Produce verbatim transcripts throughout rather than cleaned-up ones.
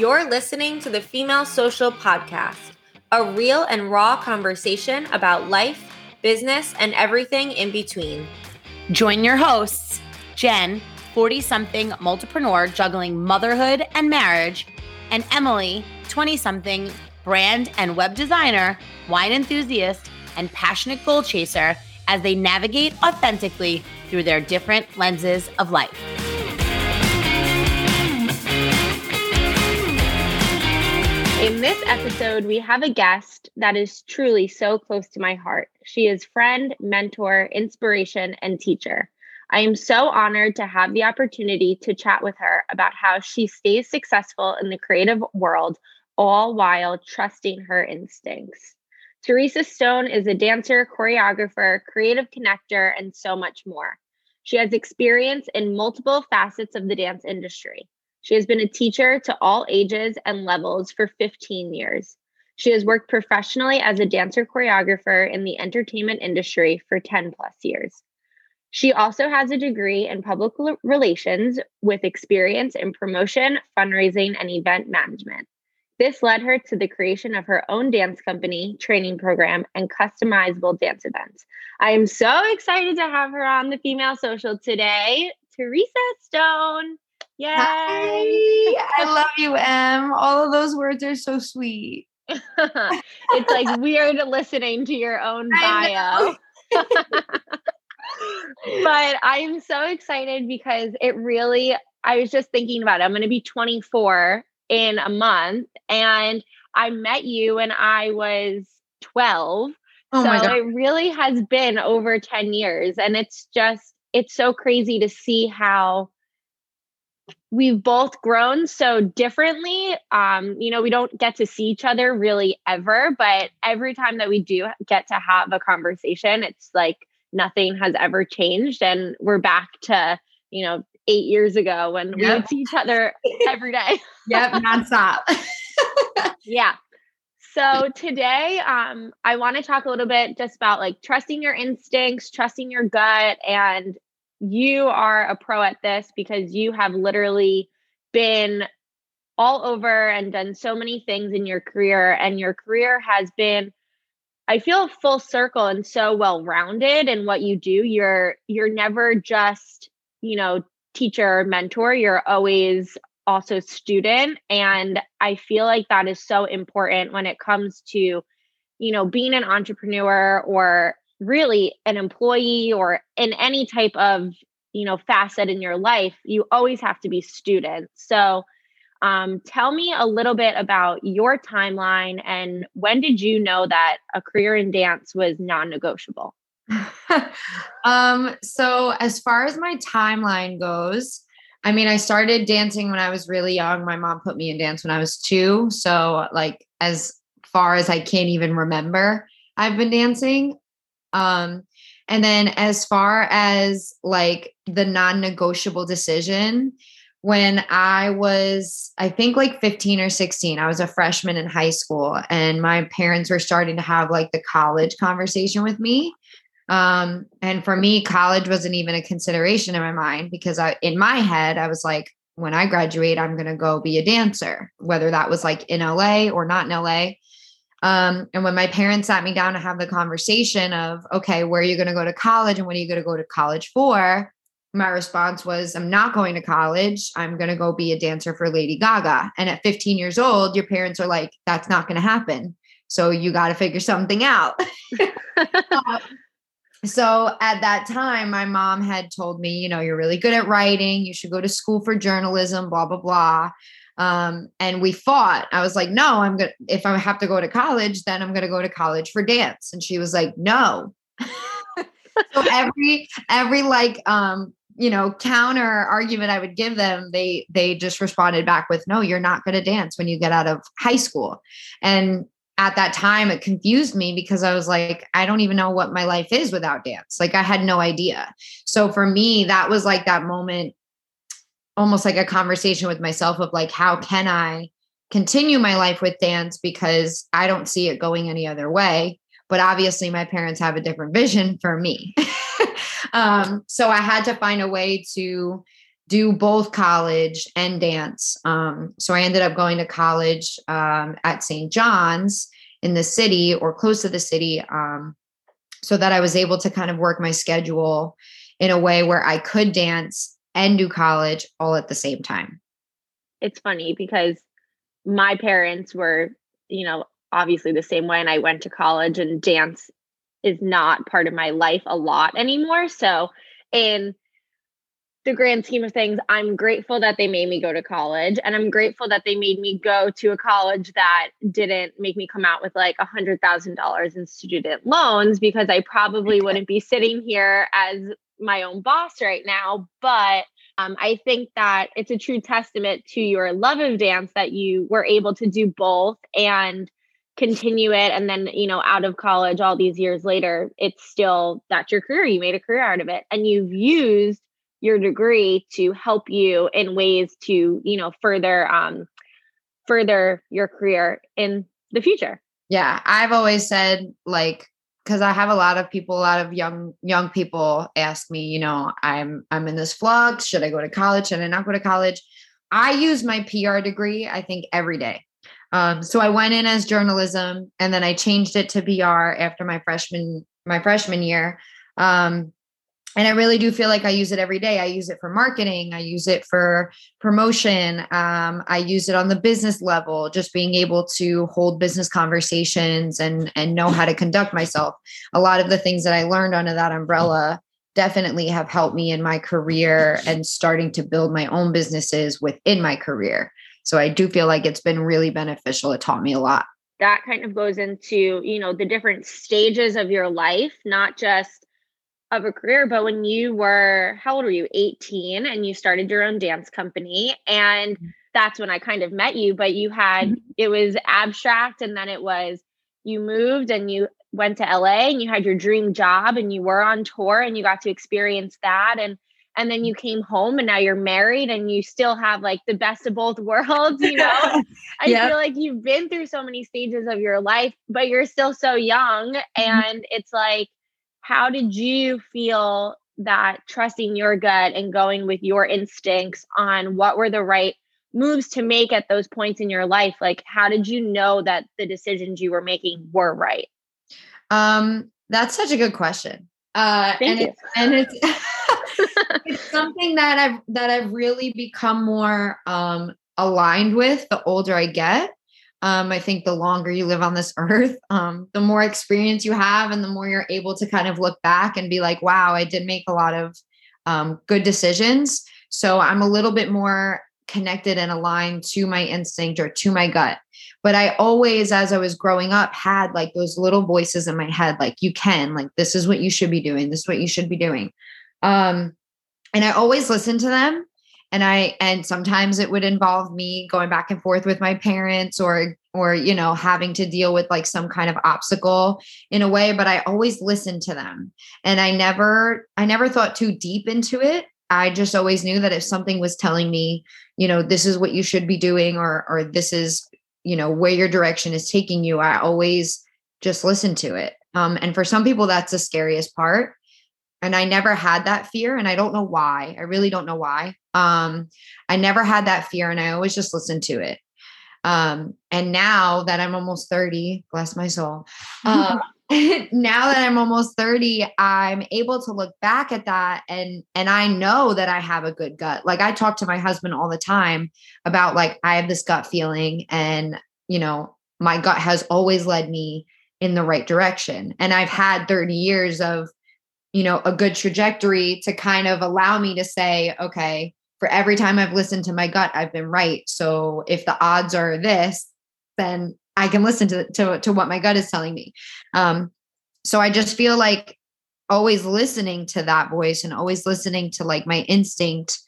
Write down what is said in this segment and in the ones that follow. You're listening to the Female Social Podcast, a real and raw conversation about life, business, and everything in between. Join your hosts, Jen, forty-something multipreneur juggling motherhood and marriage, and Emily, twenty-something brand and web designer, wine enthusiast, and passionate goal chaser as they navigate authentically through their different lenses of life. In this episode, we have a guest that is truly so close to my heart. She is friend, mentor, inspiration, and teacher. I am so honored to have the opportunity to chat with her about how she stays successful in the creative world, all while trusting her instincts. Theresa Stone is a dancer, choreographer, creative connector, and so much more. She has experience in multiple facets of the dance industry. She has been a teacher to all ages and levels for fifteen years. She has worked professionally as a dancer choreographer in the entertainment industry for ten plus years. She also has a degree in public relations with experience in promotion, fundraising, and event management. This led her to the creation of her own dance company, training program, and customizable dance events. I am so excited to have her on the Female Social today, Theresa Stone. Yay! Hi. I love you, Em. All of those words are so sweet. It's like weird listening to your own bio. But I'm so excited because it really, I was just thinking about it. I'm going to be twenty-four in a month. And I met you when I was twelve. Oh my God. So it really has been over ten years. And it's just, it's so crazy to see how we've both grown so differently. Um, you know, we don't get to see each other really ever, but every time that we do get to have a conversation, it's like nothing has ever changed. And we're back to, you know, eight years ago when yep. we would see each other every day. Yep, nonstop. Yeah. So today, um, I want to talk a little bit just about like trusting your instincts, trusting your gut. And you are a pro at this because you have literally been all over and done so many things in your career. And your career has been, I feel, full circle and so well-rounded in what you do. You're, you're never just, you know, teacher, mentor, you're always also student. And I feel like that is so important when it comes to, you know, being an entrepreneur or really an employee or in any type of, you know, facet in your life, you always have to be student. So um, tell me a little bit about your timeline and when did you know that a career in dance was non-negotiable? um, so as far as my timeline goes, I mean, I started dancing when I was really young. My mom put me in dance when I was two. So like, as far as I can't even remember, I've been dancing. Um, and then as far as like the non-negotiable decision, when I was, I think like fifteen or sixteen, I was a freshman in high school and my parents were starting to have like the college conversation with me. Um, and for me, college wasn't even a consideration in my mind because I, in my head, I was like, when I graduate, I'm going to go be a dancer, whether that was like in L A or not in L A. Um, and when my parents sat me down to have the conversation of, okay, where are you going to go to college? And what are you going to go to college for? My response was, I'm not going to college. I'm going to go be a dancer for Lady Gaga. And at fifteen years old, your parents are like, that's not going to happen. So you got to figure something out. um, So at that time, my mom had told me, you know, you're really good at writing. You should go to school for journalism, blah, blah, blah. Um, and we fought. I was like, no, I'm going to, if I have to go to college, then I'm going to go to college for dance. And she was like, no. So every, every like, um, you know, counter argument I would give them, they, they just responded back with, no, you're not going to dance when you get out of high school. And at that time, it confused me because I was like, I don't even know what my life is without dance. Like I had no idea. So for me, that was like that moment, almost like a conversation with myself of like, how can I continue my life with dance? Because I don't see it going any other way. But obviously my parents have a different vision for me. um, so I had to find a way to do both college and dance. Um, so I ended up going to college um, at Saint John's in the city or close to the city, um, so that I was able to kind of work my schedule in a way where I could dance and do college all at the same time. It's funny because my parents were, you know, obviously the same way. And I went to college, and dance is not part of my life a lot anymore. So in the grand scheme of things, I'm grateful that they made me go to college, and I'm grateful that they made me go to a college that didn't make me come out with like a hundred thousand dollars in student loans, because I probably wouldn't be sitting here as my own boss right now. But um, I think that it's a true testament to your love of dance that you were able to do both and continue it. And then, you know, out of college, all these years later, it's still, that's your career. You made a career out of it, and you've used your degree to help you in ways to, you know, further, um, further your career in the future. Yeah. I've always said, like, cause I have a lot of people, a lot of young, young people ask me, you know, I'm, I'm in this flux. Should I go to college? Should I not go to college? I use my P R degree, I think, every day. Um, so I went in as journalism, and then I changed it to P R after my freshman, my freshman year. Um, And I really do feel like I use it every day. I use it for marketing. I use it for promotion. Um, I use it on the business level, just being able to hold business conversations and, and know how to conduct myself. A lot of the things that I learned under that umbrella definitely have helped me in my career and starting to build my own businesses within my career. So I do feel like it's been really beneficial. It taught me a lot. That kind of goes into, you know, the different stages of your life, not just of a career, but when you were, how old were you? eighteen, and you started your own dance company. And that's when I kind of met you, but you had, it was abstract. And then it was, you moved and you went to L A, and you had your dream job, and you were on tour, and you got to experience that. And, and then you came home, and now you're married, and you still have like the best of both worlds. You know, I yep. feel like you've been through so many stages of your life, but you're still so young. And it's like, how did you feel that trusting your gut and going with your instincts on what were the right moves to make at those points in your life? Like, how did you know that the decisions you were making were right? Um, that's such a good question. Uh, Thank and, you. It's, and it's, it's something that I've, that I've really become more um, aligned with the older I get. Um, I think the longer you live on this earth, um, the more experience you have, and the more you're able to kind of look back and be like, wow, I did make a lot of um, good decisions. So I'm a little bit more connected and aligned to my instinct or to my gut. But I always, as I was growing up, had like those little voices in my head, like, you can, like, this is what you should be doing. This is what you should be doing. Um, and I always listened to them. And I, and sometimes it would involve me going back and forth with my parents or, or, you know, having to deal with like some kind of obstacle in a way, but I always listened to them. And I never, I never thought too deep into it. I just always knew that if something was telling me, you know, this is what you should be doing, or, or this is, you know, where your direction is taking you, I always just listened to it. Um, and for some people, that's the scariest part. And I never had that fear. And I don't know why. I really don't know why. Um, I never had that fear, and I always just listened to it. Um, and now that I'm almost thirty, bless my soul. Um, now that I'm almost thirty, I'm able to look back at that. And, and I know that I have a good gut. Like, I talk to my husband all the time about, like, I have this gut feeling, and, you know, my gut has always led me in the right direction. And I've had thirty years of, you know, a good trajectory to kind of allow me to say, okay, for every time I've listened to my gut, I've been right. So if the odds are this, then I can listen to, to, to what my gut is telling me. Um, so I just feel like always listening to that voice and always listening to like my instinct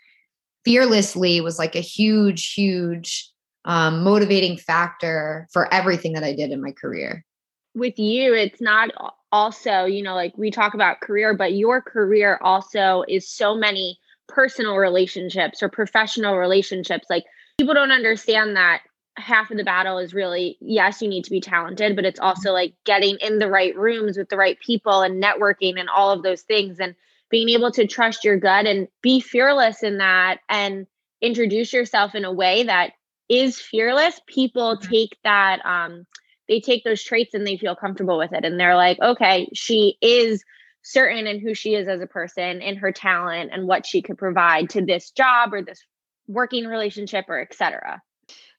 fearlessly was like a huge, huge um, motivating factor for everything that I did in my career. With you, it's not also, you know, like we talk about career, but your career also is so many personal relationships or professional relationships. Like, people don't understand that half of the battle is really, yes, you need to be talented, but it's also like getting in the right rooms with the right people and networking and all of those things. And being able to trust your gut and be fearless in that and introduce yourself in a way that is fearless, people take that, um, they take those traits and they feel comfortable with it. And they're like, okay, she is certain in who she is as a person and her talent and what she could provide to this job or this working relationship or et cetera.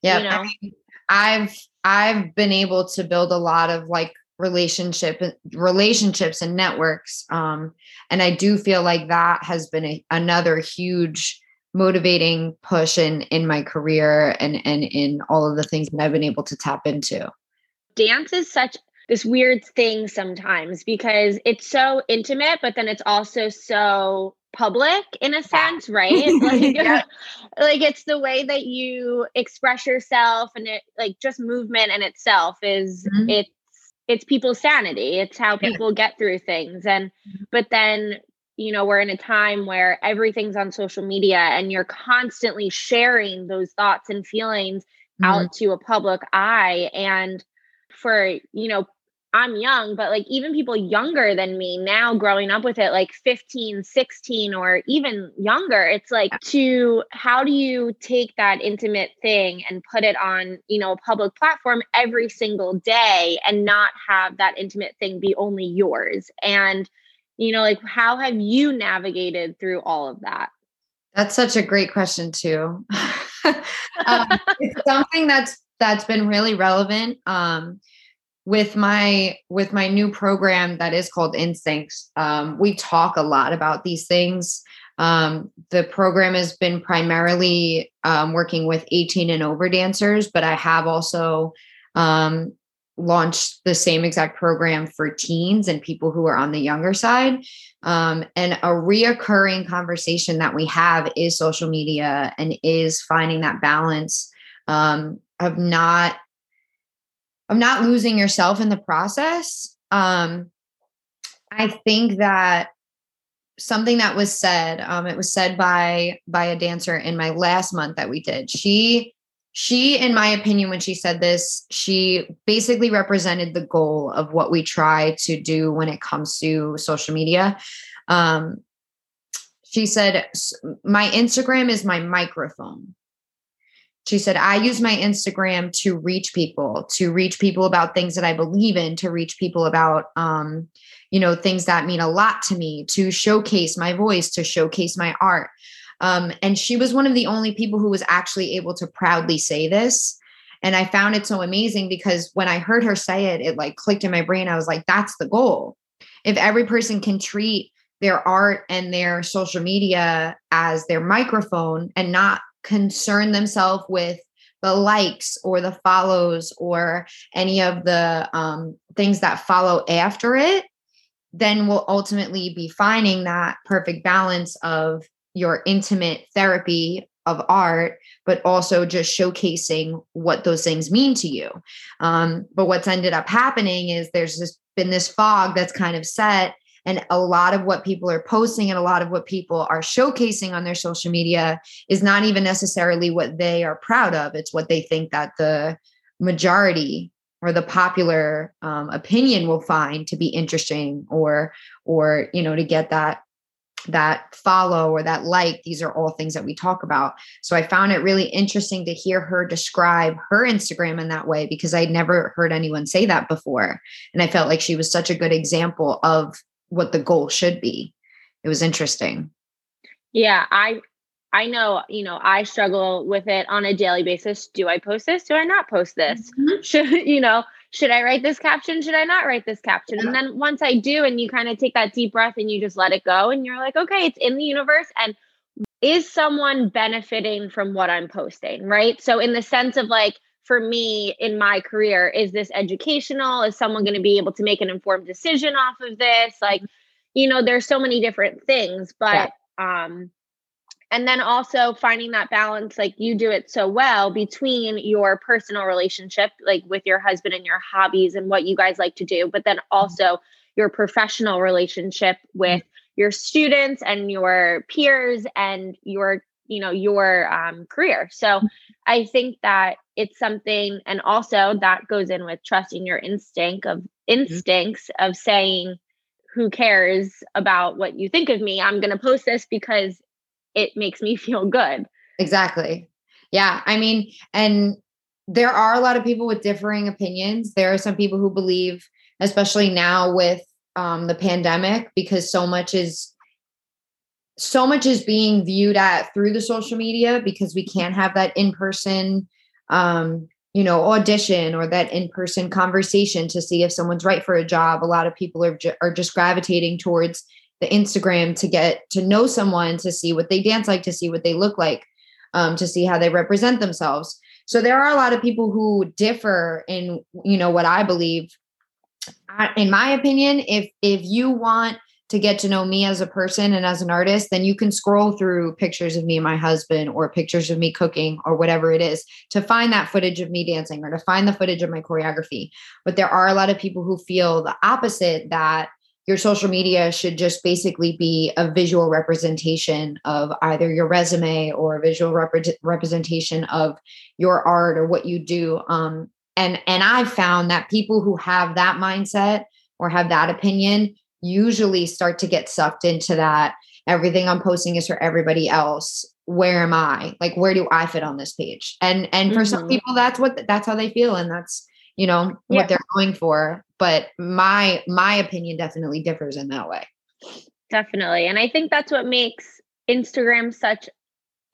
Yeah. You know? I mean, I've, I've been able to build a lot of like relationship relationships and networks. Um, and I do feel like that has been a, another huge motivating push in, in my career and, and in all of the things that I've been able to tap into. Dance is such this weird thing sometimes because it's so intimate, but then it's also so public in a sense, right? Like, yeah. Like it's the way that you express yourself and it like just movement in itself is mm-hmm. it's, it's people's sanity. It's how people yeah. get through things. And, but then, you know, we're in a time where everything's on social media and you're constantly sharing those thoughts and feelings mm-hmm. out to a public eye. And for, you know, I'm young, but like even people younger than me now growing up with it, like fifteen, sixteen, or even younger, it's like to, how do you take that intimate thing and put it on, you know, a public platform every single day and not have that intimate thing be only yours? And, you know, like how have you navigated through all of that? That's such a great question too. um, it's something that's, that's been really relevant. Um, With my with my new program that is called Instincts, um, we talk a lot about these things. Um, the program has been primarily um, working with eighteen and over dancers, but I have also um, launched the same exact program for teens and people who are on the younger side. Um, and a reoccurring conversation that we have is social media and is finding that balance um, of not I'm not losing yourself in the process. Um, I think that something that was said, um, it was said by, by a dancer in my last month that we did. She, she, in my opinion, when she said this, she basically represented the goal of what we try to do when it comes to social media. Um, she said, my Instagram is my microphone. She said, I use my Instagram to reach people, to reach people about things that I believe in, to reach people about, um, you know, things that mean a lot to me, to showcase my voice, to showcase my art. Um, and she was one of the only people who was actually able to proudly say this. And I found it so amazing because when I heard her say it, it like clicked in my brain. I was like, that's the goal. If every person can treat their art and their social media as their microphone and not concern themselves with the likes or the follows or any of the um, things that follow after it, then we'll ultimately be finding that perfect balance of your intimate therapy of art, but also just showcasing what those things mean to you. Um, but what's ended up happening is there's just been this fog that's kind of set, and a lot of what people are posting and a lot of what people are showcasing on their social media is not even necessarily what they are proud of. It's what they think that the majority or the popular um, opinion will find to be interesting or, or, you know, to get that, that follow or that like. These are all things that we talk about. So I found it really interesting to hear her describe her Instagram in that way, because I'd never heard anyone say that before. And I felt like she was such a good example of what the goal should be. It was interesting. Yeah. I, I know, you know, I struggle with it on a daily basis. Do I post this? Do I not post this? Mm-hmm. Should, you know, should I write this caption? Should I not write this caption? Yeah. And then once I do, and you kind of take that deep breath and you just let it go and you're like, okay, it's in the universe. And is someone benefiting from what I'm posting? Right. So in the sense of like, for me in my career, is this educational? Is someone going to be able to make an informed decision off of this? Like, you know, there's so many different things, but, yeah. um, and then also finding that balance, like you do it so well, between your personal relationship, like with your husband and your hobbies and what you guys like to do, but then also mm-hmm. your professional relationship with mm-hmm. your students and your peers and your you know, your um, career. So I think that it's something, and also that goes in with trusting your instinct of instincts of saying, who cares about what you think of me? I'm going to post this because it makes me feel good. Exactly. Yeah. I mean, and there are a lot of people with differing opinions. There are some people who believe, especially now with um, the pandemic, because so much is so much is being viewed at through the social media, because we can't have that in-person, um, you know, audition or that in-person conversation to see if someone's right for a job. A lot of people are ju- are just gravitating towards the Instagram to get to know someone, to see what they dance like, to see what they look like, um, to see how they represent themselves. So there are a lot of people who differ in, you know, what I believe. I, in my opinion, if if you want to get to know me as a person and as an artist, then you can scroll through pictures of me and my husband, or pictures of me cooking, or whatever it is, to find that footage of me dancing, or to find the footage of my choreography. But there are a lot of people who feel the opposite, that your social media should just basically be a visual representation of either your resume or a visual rep- representation of your art or what you do. Um, and, and I've found that people who have that mindset or have that opinion usually start to get sucked into that. Everything I'm posting is for everybody else. Where am I? Like, where do I fit on this page? And, and for mm-hmm. some people, that's what, that's how they feel. And that's, you know, yeah. what they're going for. But my, my opinion definitely differs in that way. Definitely. And I think that's what makes Instagram such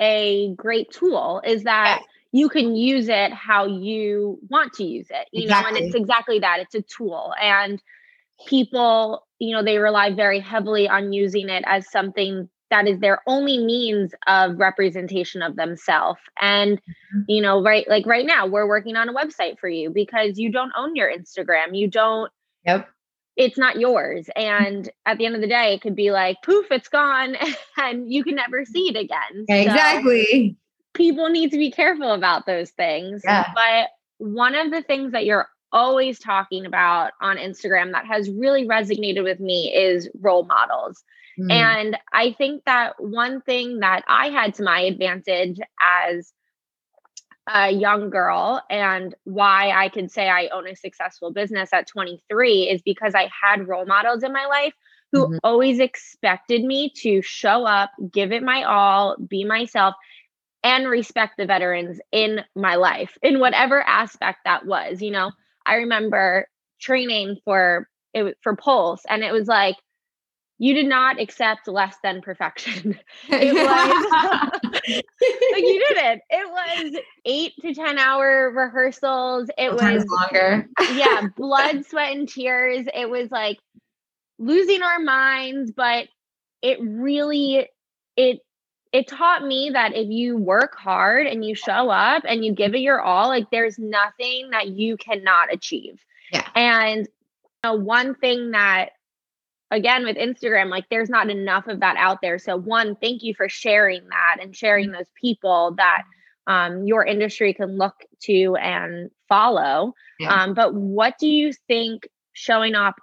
a great tool, is that yeah. you can use it how you want to use it, you exactly. know, and it's exactly that. It's a tool, and people, you know, they rely very heavily on using it as something that is their only means of representation of themselves. And, you know, right, like right now we're working on a website for you because you don't own your Instagram. You don't, yep. it's not yours. And at the end of the day, it could be like, poof, it's gone and you can never see it again. Exactly. So people need to be careful about those things. Yeah. But one of the things that you're always talking about on Instagram that has really resonated with me is role models. Mm. And I think that one thing that I had to my advantage as a young girl, and why I could say I own a successful business at twenty-three, is because I had role models in my life who mm-hmm. always expected me to show up, give it my all, be myself, and respect the veterans in my life, in whatever aspect that was. You know, I remember training for it for Pulse, and it was like, you did not accept less than perfection. It was like, you didn't. It was eight to ten hour rehearsals. It Sometimes was longer. Yeah, blood, sweat, and tears. It was like losing our minds, but it really it it taught me that if you work hard and you show up and you give it your all, like, there's nothing that you cannot achieve. Yeah. And you know, one thing that, again, with Instagram, like, there's not enough of that out there. So one, thank you for sharing that and sharing those people that um, your industry can look to and follow. Yeah. Um, but what do you think showing up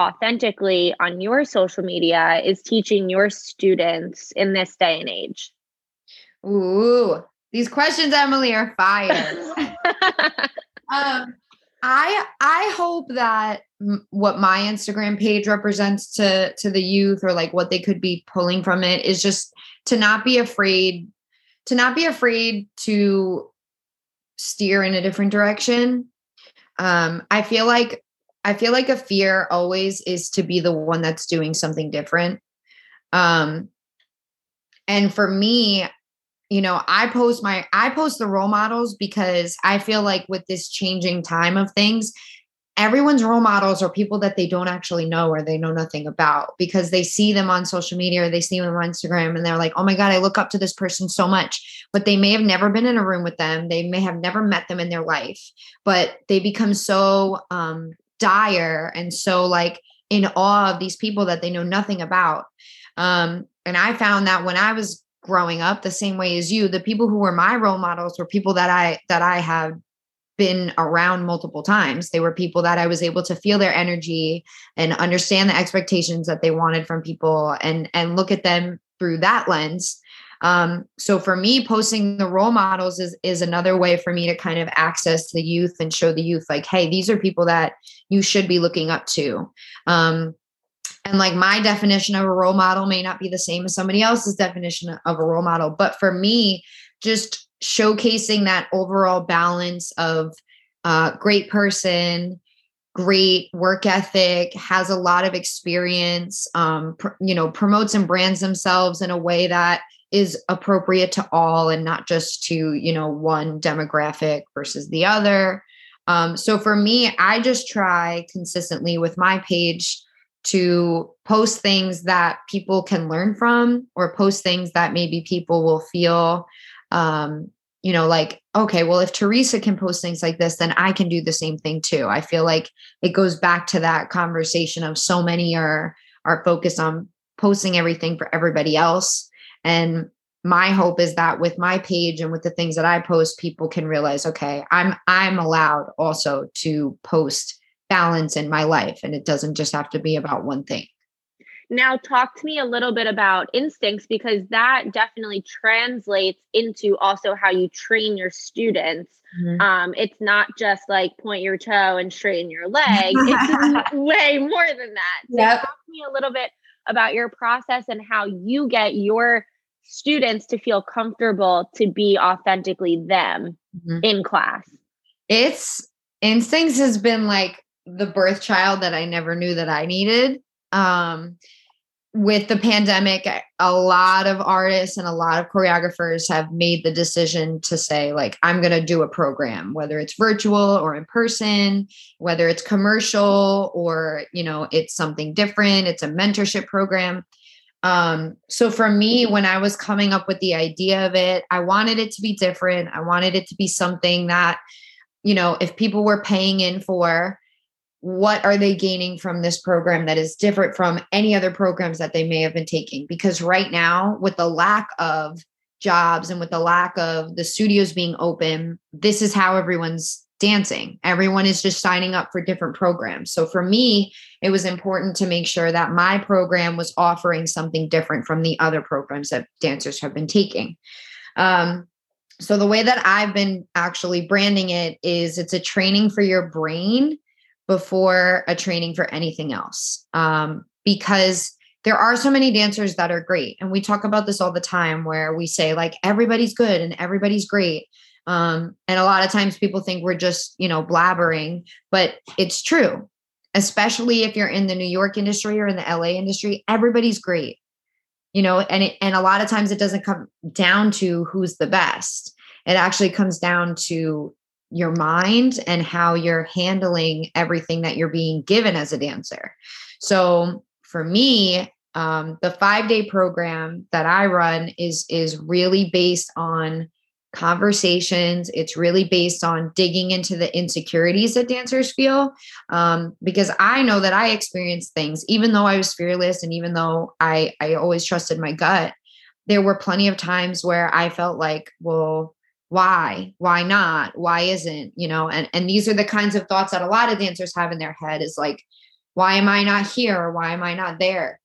authentically on your social media is teaching your students in this day and age? Ooh, these questions, Emily, are fire. um, I I hope that m- what my Instagram page represents to to the youth, or like what they could be pulling from it, is just to not be afraid, to not be afraid to steer in a different direction. Um, I feel like I feel like a fear always is to be the one that's doing something different. Um, and for me, you know, I post my, I post the role models because I feel like with this changing time of things, everyone's role models are people that they don't actually know, or they know nothing about, because they see them on social media or they see them on Instagram and they're like, oh my God, I look up to this person so much, but they may have never been in a room with them. They may have never met them in their life, but they become so, um, dire and so like in awe of these people that they know nothing about. Um, and I found that when I was growing up, the same way as you, the people who were my role models were people that I, that I have been around multiple times. They were people that I was able to feel their energy and understand the expectations that they wanted from people, and, and look at them through that lens. Um, so for me, posting the role models is, is another way for me to kind of access the youth and show the youth like, hey, these are people that you should be looking up to. Um, And like my definition of a role model may not be the same as somebody else's definition of a role model. But for me, just showcasing that overall balance of uh, great person, great work ethic, has a lot of experience, um, pr- you know, promotes and brands themselves in a way that is appropriate to all and not just to, you know, one demographic versus the other. Um, so for me, I just try consistently with my page to post things that people can learn from, or post things that maybe people will feel, um, you know, like, okay, well, if Theresa can post things like this, then I can do the same thing too. I feel like it goes back to that conversation of so many are, are focused on posting everything for everybody else. And my hope is that with my page and with the things that I post, people can realize, okay, I'm, I'm allowed also to post balance in my life. And it doesn't just have to be about one thing. Now talk to me a little bit about Instincts, because that definitely translates into also how you train your students. Mm-hmm. Um, it's not just like point your toe and straighten your leg. It's way more than that. So yep. Talk to me a little bit about your process and how you get your students to feel comfortable to be authentically them mm-hmm. in class. It's Instincts has been like the birth child that I never knew that I needed. Um, with the pandemic, a lot of artists and a lot of choreographers have made the decision to say, like, I'm going to do a program, whether it's virtual or in person, whether it's commercial or, you know, it's something different. It's a mentorship program. Um, so for me, when I was coming up with the idea of it, I wanted it to be different. I wanted it to be something that, you know, if people were paying in for, what are they gaining from this program that is different from any other programs that they may have been taking? Because right now, with the lack of jobs and with the lack of the studios being open, this is how everyone's dancing. Everyone is just signing up for different programs. So for me, it was important to make sure that my program was offering something different from the other programs that dancers have been taking. Um, so the way that I've been actually branding it is it's a training for your brain before a training for anything else. Um, because there are so many dancers that are great. And we talk about this all the time where we say like, everybody's good and everybody's great. Um, and a lot of times people think we're just, you know, blabbering, but it's true. Especially if you're in the New York industry or in the L A industry, everybody's great, you know, and it, and a lot of times it doesn't come down to who's the best. It actually comes down to your mind and how you're handling everything that you're being given as a dancer. So for me, um, the five-day program that I run is, is really based on conversations. It's really based on digging into the insecurities that dancers feel. Um, because I know that I experienced things, even though I was fearless and even though I, I always trusted my gut, there were plenty of times where I felt like, well, why, why not? Why isn't, you know, and, and these are the kinds of thoughts that a lot of dancers have in their head is like, why am I not here? Or why am I not there?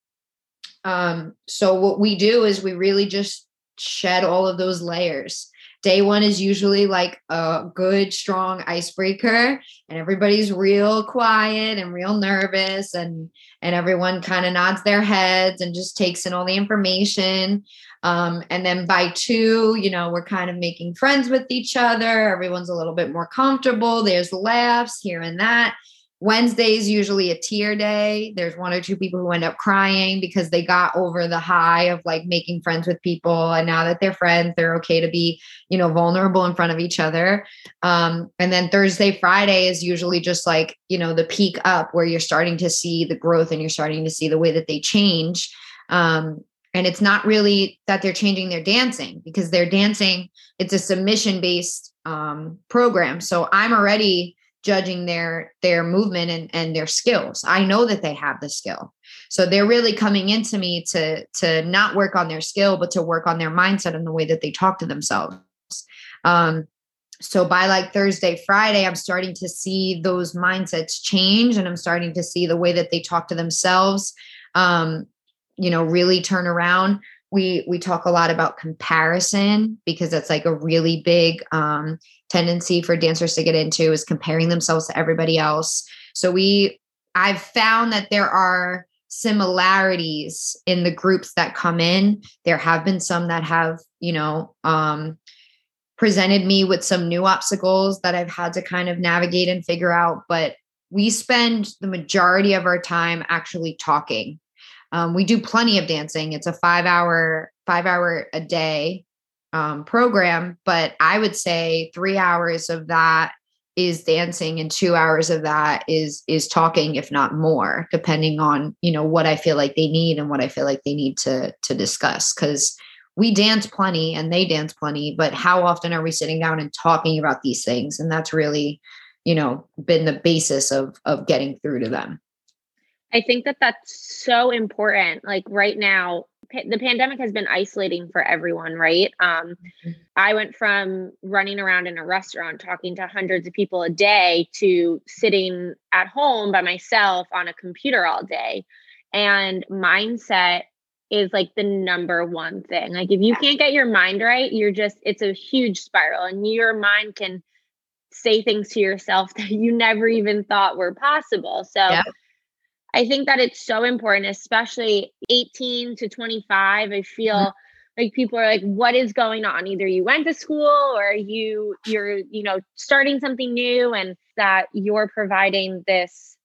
Um, so what we do is we really just shed all of those layers. Day one is usually like a good, strong icebreaker and everybody's real quiet and real nervous and, and everyone kind of nods their heads and just takes in all the information. Um, and then by two, you know, we're kind of making friends with each other. Everyone's a little bit more comfortable. There's laughs here and that. Wednesday is usually a tear day. There's one or two people who end up crying because they got over the high of like making friends with people. And now that they're friends, they're okay to be, you know, vulnerable in front of each other. Um, and then Thursday, Friday is usually just like, you know, the peak up where you're starting to see the growth and you're starting to see the way that they change. Um, and it's not really that they're changing their dancing because they're dancing. It's a submission-based um, program. So I'm already judging their, their movement and, and their skills. I know that they have the skill. So they're really coming into me to, to not work on their skill, but to work on their mindset and the way that they talk to themselves. Um, so by like Thursday, Friday, I'm starting to see those mindsets change and I'm starting to see the way that they talk to themselves, um, you know, really turn around. We, we talk a lot about comparison because that's like a really big, um, tendency for dancers to get into is comparing themselves to everybody else. So we, I've found that there are similarities in the groups that come in. There have been some that have, you know, um, presented me with some new obstacles that I've had to kind of navigate and figure out. But we spend the majority of our time actually talking. Um, we do plenty of dancing. It's a five hour, five hour a day um, program, but I would say three hours of that is dancing and two hours of that is, is talking, if not more, depending on, you know, what I feel like they need and what I feel like they need to, to discuss. Cause we dance plenty and they dance plenty, but how often are we sitting down and talking about these things? And that's really, you know, been the basis of, of getting through to them. I think that that's so important. Like right now, pa- the pandemic has been isolating for everyone, right? Um, mm-hmm. I went from running around in a restaurant, talking to hundreds of people a day to sitting at home by myself on a computer all day. And mindset is like the number one thing. Like if you can't get your mind right, you're just, it's a huge spiral and your mind can say things to yourself that you never even thought were possible. So yeah. I think that it's so important, especially eighteen to twenty-five. I feel mm-hmm. like people are like, what is going on? Either you went to school or you, you're, you know, starting something new, and that you're providing this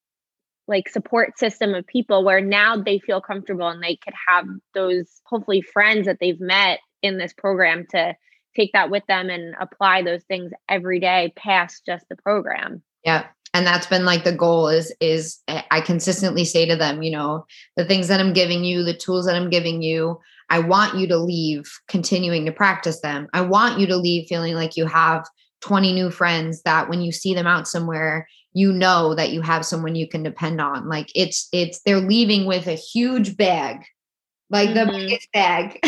like support system of people where now they feel comfortable and they could have those hopefully friends that they've met in this program to take that with them and apply those things every day past just the program. Yeah. And that's been like the goal is, is I consistently say to them, you know, the things that I'm giving you, the tools that I'm giving you, I want you to leave continuing to practice them. I want you to leave feeling like you have twenty new friends that when you see them out somewhere, you know that you have someone you can depend on. Like it's, it's, they're leaving with a huge bag, like mm-hmm. the biggest bag.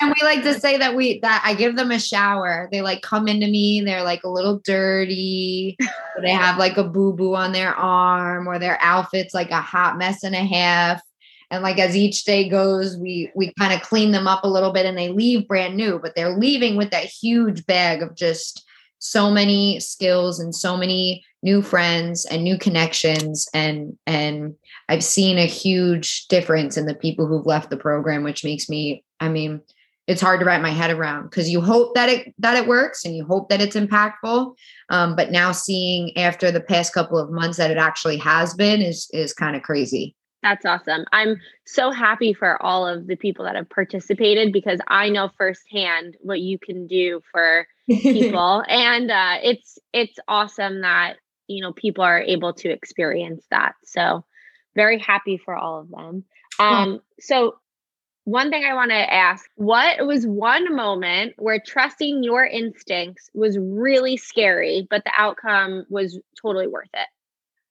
And we like to say that we, that I give them a shower. They like come into me, they're like a little dirty. Or they have like a boo-boo on their arm, or their outfit's like a hot mess and a half. And like, as each day goes, we, we kind of clean them up a little bit and they leave brand new, but they're leaving with that huge bag of just so many skills and so many new friends and new connections. And, and I've seen a huge difference in the people who've left the program, which makes me, I mean, it's hard to wrap my head around because you hope that it, that it works and you hope that it's impactful. Um, but now seeing after the past couple of months that it actually has been is, is kind of crazy. That's awesome. I'm so happy for all of the people that have participated because I know firsthand what you can do for people. And uh, it's, it's awesome that, you know, people are able to experience that. So very happy for all of them. Um, yeah. So one thing I want to ask, what was one moment where trusting your instincts was really scary, but the outcome was totally worth it?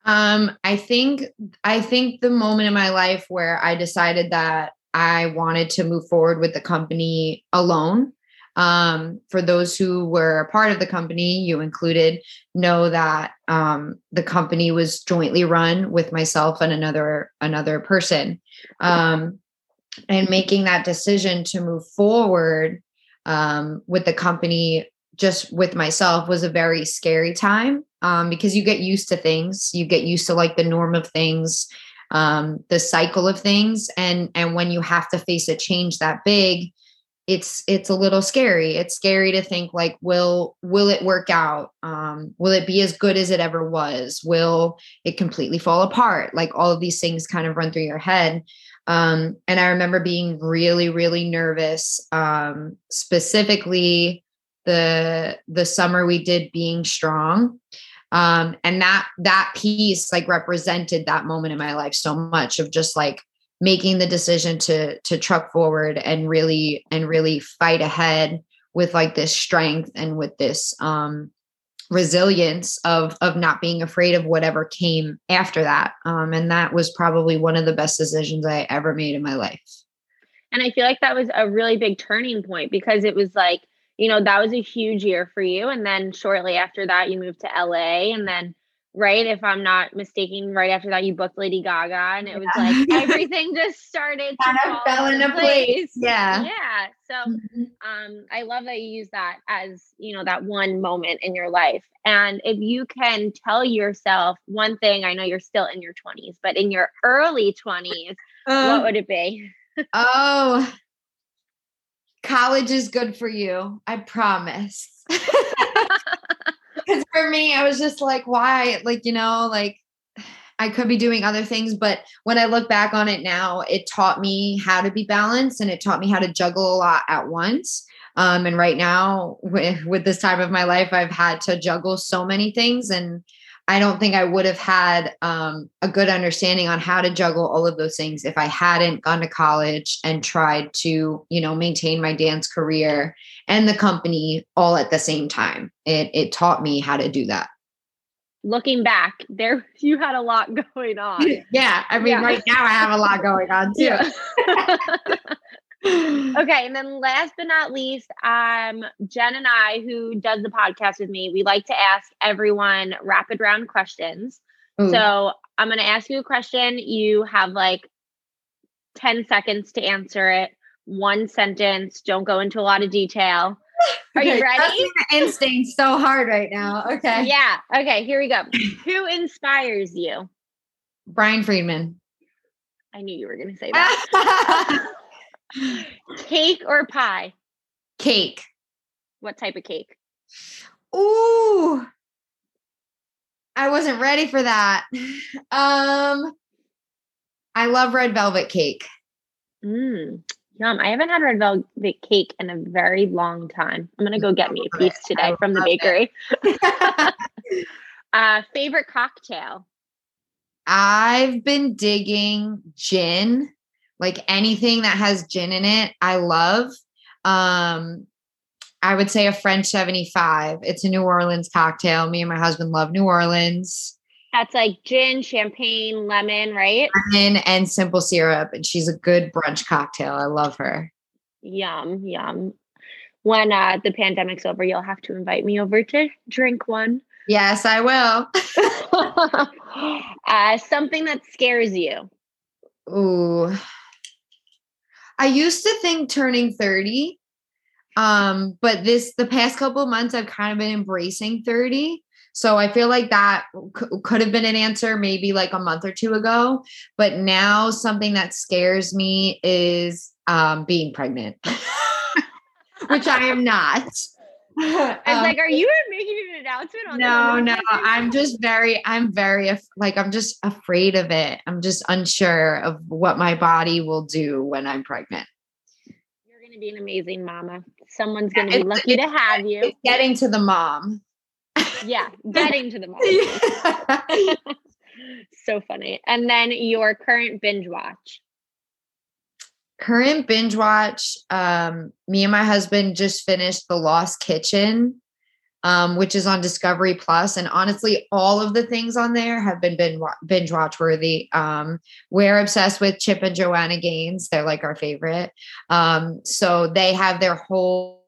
Um, I think, I think the moment in my life where I decided that I wanted to move forward with the company alone. Um, for those who were a part of the company, you included, know that, um, the company was jointly run with myself and another, another person. Um, And making that decision to move forward um, with the company, just with myself, was a very scary time um, because you get used to things. You get used to like the norm of things, um, the cycle of things. And, and when you have to face a change that big, it's, it's a little scary. It's scary to think like, will, will it work out? Um, will it be as good as it ever was? Will it completely fall apart? Like all of these things kind of run through your head. Um, and I remember being really, really nervous, um, specifically the, the summer we did Being Strong. Um, and that, that piece like represented that moment in my life so much of just like making the decision to, to truck forward and really, and really fight ahead with like this strength and with this, um, resilience of, of not being afraid of whatever came after that. Um, and that was probably one of the best decisions I ever made in my life. And I feel like that was a really big turning point because it was like, you know, that was a huge year for you. And then shortly after that, you moved to L A and then right? If I'm not mistaken, right after that, you booked Lady Gaga, and it yeah. was like everything just started to kind of fell into place. place. Yeah. Yeah. So mm-hmm. um, I love that you use that as, you know, that one moment in your life. And if you can tell yourself one thing, I know you're still in your twenties, but in your early twenties, um, what would it be? Oh, college is good for you. I promise. Because for me, I was just like, why? Like, you know, like I could be doing other things. But when I look back on it now, it taught me how to be balanced, and it taught me how to juggle a lot at once. Um, and right now with, with this time of my life, I've had to juggle so many things. And I don't think I would have had um, a good understanding on how to juggle all of those things if I hadn't gone to college and tried to, you know, maintain my dance career and the company all at the same time. It it taught me how to do that. Looking back, there you had a lot going on. Yeah. I mean, yeah. right now I have a lot going on too. Yeah. Okay. And then last but not least, um, Jen and I, who does the podcast with me, we like to ask everyone rapid round questions. Ooh. So I'm going to ask you a question. You have like ten seconds to answer it. One sentence. Don't go into a lot of detail. Are you ready? Instincts so hard right now. Okay. Yeah. Okay. Here we go. Who inspires you? Brian Friedman. I knew you were going to say that. Cake or pie? Cake. What type of cake? Ooh, I wasn't ready for that. Um, I love red velvet cake. Mm, yum. I haven't had red velvet cake in a very long time. I'm going to go get me a piece today from the bakery. uh, favorite cocktail? I've been digging gin. Like anything that has gin in it, I love. Um, I would say a French seventy-five. It's a New Orleans cocktail. Me and my husband love New Orleans. That's like gin, champagne, lemon, right? Lemon and simple syrup. And she's a good brunch cocktail. I love her. Yum, yum. When uh, the pandemic's over, you'll have to invite me over to drink one. Yes, I will. uh, something that scares you. Ooh. I used to think turning thirty, um, but this, the past couple of months, I've kind of been embracing thirty. So I feel like that c- could have been an answer maybe like a month or two ago, but now something that scares me is um, being pregnant, which I am not. I was um, like, are you making an announcement on No, no, I'm just very, I'm very, af- like, I'm just afraid of it. I'm just unsure of what my body will do when I'm pregnant. You're going to be an amazing mama. Someone's going to be lucky to have you. It's getting to the mom. Yeah, getting to the mom. Yeah. So funny. And then your current binge watch. Current binge watch, um, me and my husband just finished The Lost Kitchen, um, which is on Discovery Plus. And honestly, all of the things on there have been binge, binge watch worthy. Um, we're obsessed with Chip and Joanna Gaines. They're like our favorite. Um, so they have their whole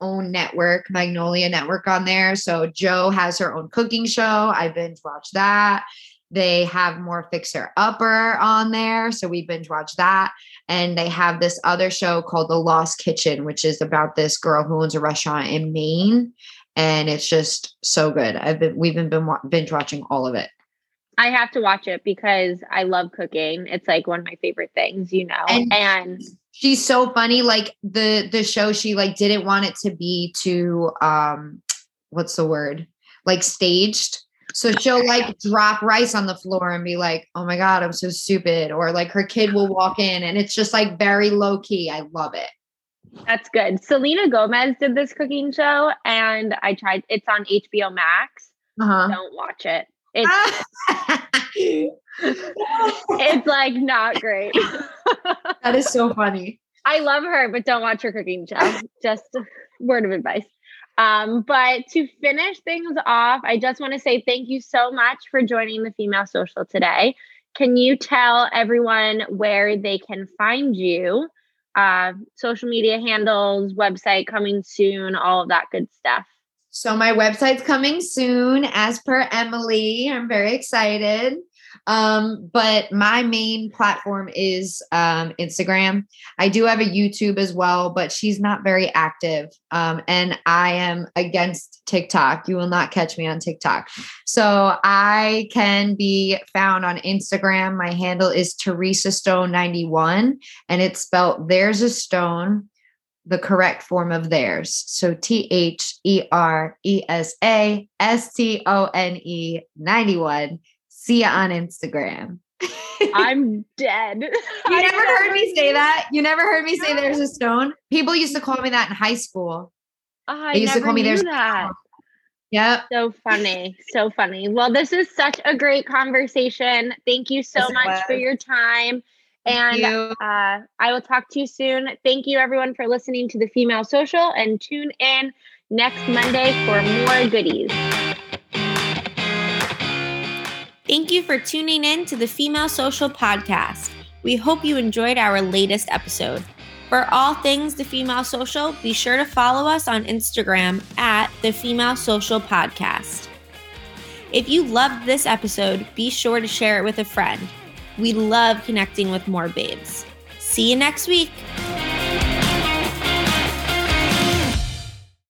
own network, Magnolia Network, on there. So Joe has her own cooking show. I binge watch that. They have more Fixer Upper on there. So we binge watch that. And they have this other show called The Lost Kitchen, which is about this girl who owns a restaurant in Maine. And it's just so good. I've been, we've been binge watching all of it. I have to watch it because I love cooking. It's like one of my favorite things, you know, and, and she's so funny. Like the, the show, she like, didn't want it to be too, um, what's the word? Like staged. So she'll like drop rice on the floor and be like, oh my God, I'm so stupid. Or like her kid will walk in and it's just like very low key. I love it. That's good. Selena Gomez did this cooking show and I tried, it's on H B O Max. Uh-huh. Don't watch it. It's, it's like not great. That is so funny. I love her, but don't watch her cooking show. Just a word of advice. Um, but to finish things off, I just want to say thank you so much for joining the Female Social today. Can you tell everyone where they can find you? Uh, social media handles, website coming soon, all of that good stuff. So my website's coming soon, as per Emily. I'm very excited. Um, but my main platform is um, Instagram. I do have a YouTube as well, but she's not very active. Um, and I am against TikTok. You will not catch me on TikTok. So I can be found on Instagram. My handle is Theresa Stone ninety-one, and it's spelled there's a stone, the correct form of theirs. So T H E R E S A S T O N E ninety-one. See you on Instagram. I'm dead. You I never heard me say that. You never heard me say there's a stone. People used to call me that in high school. Oh, I they used never to call me there's that. Yep. So funny. So funny. Well, this is such a great conversation. Thank you so this much was. for your time. And uh, I will talk to you soon. Thank you, everyone, for listening to The Female Social, and tune in next Monday for more goodies. Thank you for tuning in to The Female Social Podcast. We hope you enjoyed our latest episode. For all things The Female Social, be sure to follow us on Instagram at The Female Social Podcast. If you loved this episode, be sure to share it with a friend. We love connecting with more babes. See you next week.